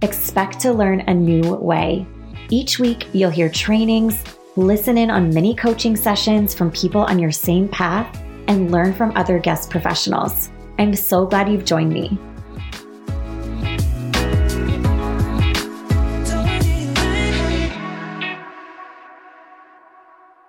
Expect to learn a new way. Each week, you'll hear trainings, listen in on mini coaching sessions from people on your same path, and learn from other guest professionals. I'm so glad you've joined me.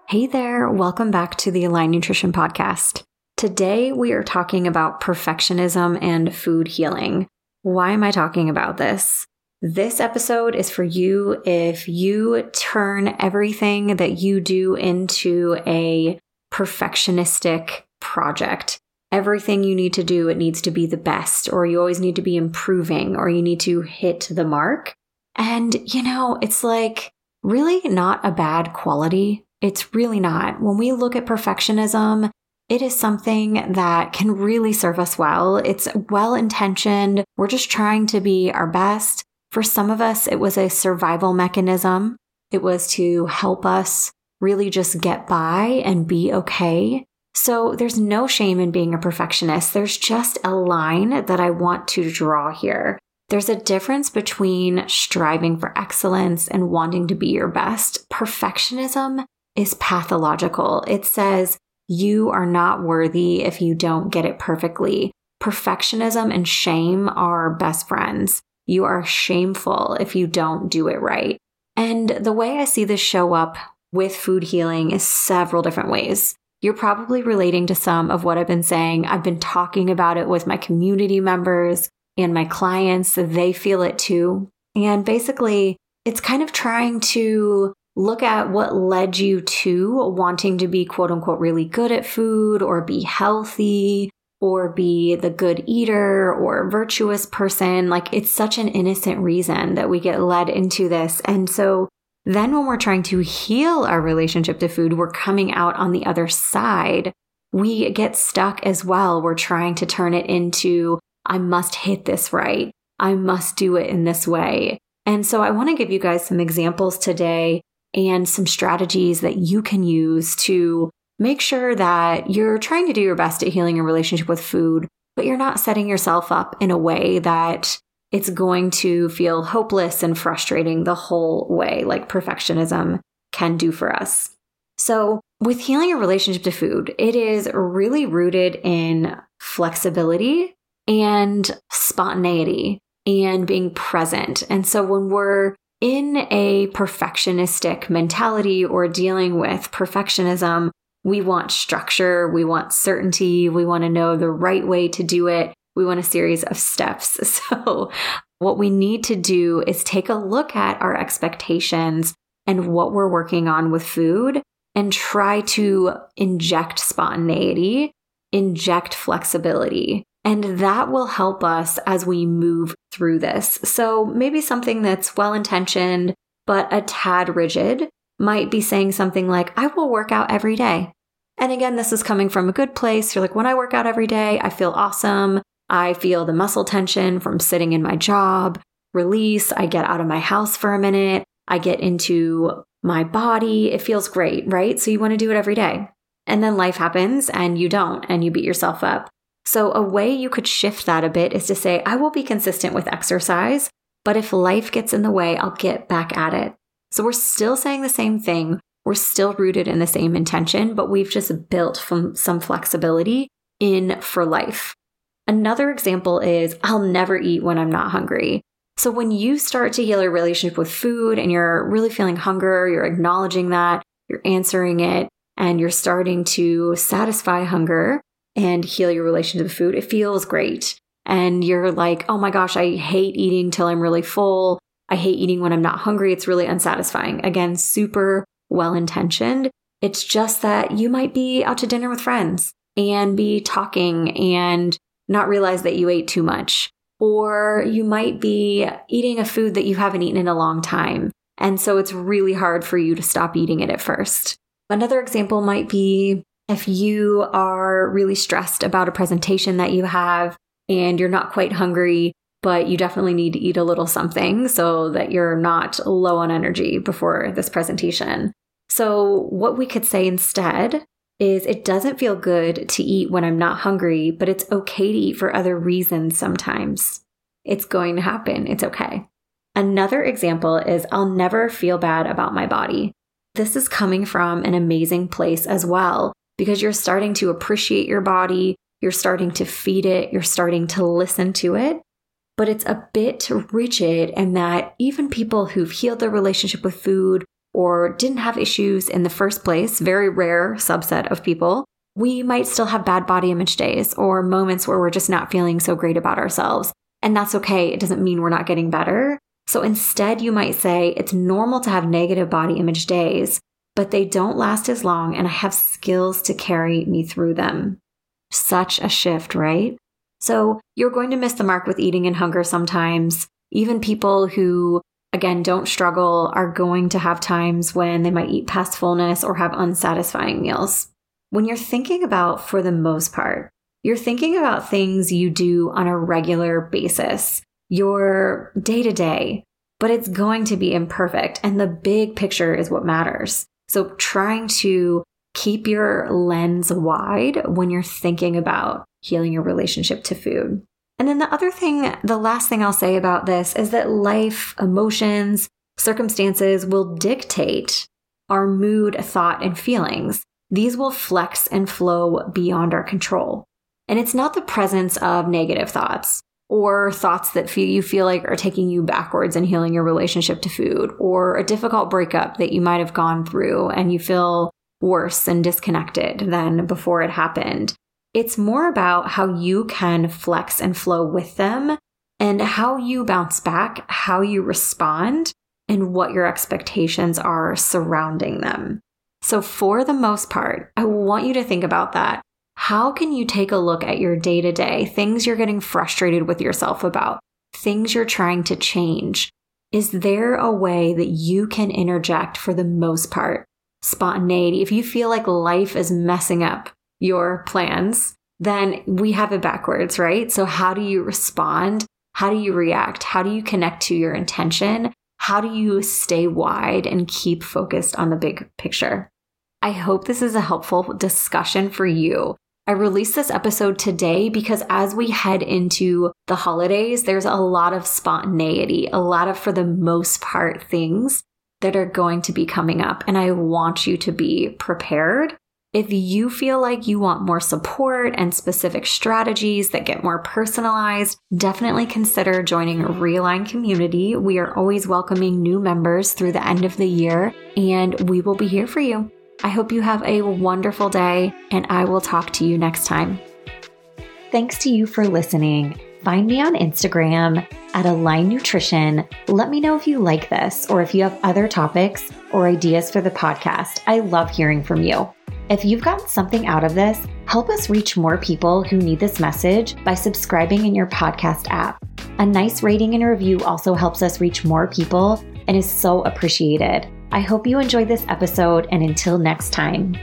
Hey there, welcome back to the Align Nutrition Podcast. Today, we are talking about perfectionism and food healing. Why am I talking about this? This episode is for you if you turn everything that you do into a perfectionistic project. Everything you need to do, it needs to be the best, or you always need to be improving, or you need to hit the mark. And, it's like really not a bad quality. It's really not. When we look at perfectionism, it is something that can really serve us well. It's well-intentioned. We're just trying to be our best. For some of us, it was a survival mechanism. It was to help us really just get by and be okay. So there's no shame in being a perfectionist. There's just a line that I want to draw here. There's a difference between striving for excellence and wanting to be your best. Perfectionism is pathological. It says, you are not worthy if you don't get it perfectly. Perfectionism and shame are best friends. You are shameful if you don't do it right. And the way I see this show up with food healing is several different ways. You're probably relating to some of what I've been saying. I've been talking about it with my community members and my clients. They feel it too. And basically, it's kind of trying to look at what led you to wanting to be quote unquote really good at food or be healthy or be the good eater or virtuous person. Like it's such an innocent reason that we get led into this. And so then when we're trying to heal our relationship to food, we're coming out on the other side. We get stuck as well. We're trying to turn it into, I must hit this right. I must do it in this way. And so I want to give you guys some examples today and some strategies that you can use to make sure that you're trying to do your best at healing your relationship with food, but you're not setting yourself up in a way that it's going to feel hopeless and frustrating the whole way, like perfectionism can do for us. So with healing your relationship to food, it is really rooted in flexibility and spontaneity and being present. And so when we're in a perfectionistic mentality or dealing with perfectionism, we want structure, we want certainty, we want to know the right way to do it, we want a series of steps. So what we need to do is take a look at our expectations and what we're working on with food and try to inject spontaneity, inject flexibility. And that will help us as we move through this. So maybe something that's well-intentioned, but a tad rigid might be saying something like, I will work out every day. And again, this is coming from a good place. You're like, when I work out every day, I feel awesome. I feel the muscle tension from sitting in my job, release. I get out of my house for a minute. I get into my body. It feels great, right? So you want to do it every day. And then life happens and you don't, and you beat yourself up. So a way you could shift that a bit is to say, I will be consistent with exercise, but if life gets in the way, I'll get back at it. So we're still saying the same thing. We're still rooted in the same intention, but we've just built from some flexibility in for life. Another example is, I'll never eat when I'm not hungry. So when you start to heal your relationship with food and you're really feeling hunger, you're acknowledging that, you're answering it, and you're starting to satisfy hunger and heal your relationship to food, it feels great. And you're like, oh my gosh, I hate eating till I'm really full. I hate eating when I'm not hungry. It's really unsatisfying. Again, super well-intentioned. It's just that you might be out to dinner with friends and be talking and not realize that you ate too much. or you might be eating a food that you haven't eaten in a long time. And so it's really hard for you to stop eating it at first. Another example might be if you are really stressed about a presentation that you have and you're not quite hungry, but you definitely need to eat a little something so that you're not low on energy before this presentation. So what we could say instead is it doesn't feel good to eat when I'm not hungry, but it's okay to eat for other reasons sometimes. It's going to happen. It's okay. Another example is I'll never feel bad about my body. This is coming from an amazing place as well, because you're starting to appreciate your body, you're starting to feed it, you're starting to listen to it, but it's a bit rigid in that even people who've healed their relationship with food or didn't have issues in the first place, very rare subset of people, we might still have bad body image days or moments where we're just not feeling so great about ourselves. And that's okay. It doesn't mean we're not getting better. So instead, you might say it's normal to have negative body image days, but they don't last as long and I have skills to carry me through them. Such a shift, right? So you're going to miss the mark with eating and hunger sometimes. Even people who, again, don't struggle are going to have times when they might eat past fullness or have unsatisfying meals. When you're thinking about, for the most part, you're thinking about things you do on a regular basis, your day-to-day, but it's going to be imperfect. And the big picture is what matters. So trying to keep your lens wide when you're thinking about healing your relationship to food. And then the last thing I'll say about this is that life, emotions, circumstances will dictate our mood, thought, and feelings. These will flex and flow beyond our control. And it's not the presence of negative thoughts, or thoughts that you feel like are taking you backwards and healing your relationship to food, or a difficult breakup that you might have gone through and you feel worse and disconnected than before it happened. It's more about how you can flex and flow with them and how you bounce back, how you respond, and what your expectations are surrounding them. So for the most part, I want you to think about that. How can you take a look at your day-to-day, things you're getting frustrated with yourself about, things you're trying to change? Is there a way that you can interject for the most part? Spontaneity. If you feel like life is messing up your plans, then we have it backwards, right? So how do you respond? How do you react? How do you connect to your intention? How do you stay wide and keep focused on the big picture? I hope this is a helpful discussion for you. I released this episode today because as we head into the holidays, there's a lot of spontaneity, a lot of, for the most part, things that are going to be coming up. And I want you to be prepared. If you feel like you want more support and specific strategies that get more personalized, definitely consider joining Realign Community. We are always welcoming new members through the end of the year, and we will be here for you. I hope you have a wonderful day, and I will talk to you next time. Thanks to you for listening. Find me on Instagram at Align Nutrition. Let me know if you like this or if you have other topics or ideas for the podcast. I love hearing from you. If you've gotten something out of this, help us reach more people who need this message by subscribing in your podcast app. A nice rating and review also helps us reach more people and is so appreciated. I hope you enjoyed this episode, and until next time.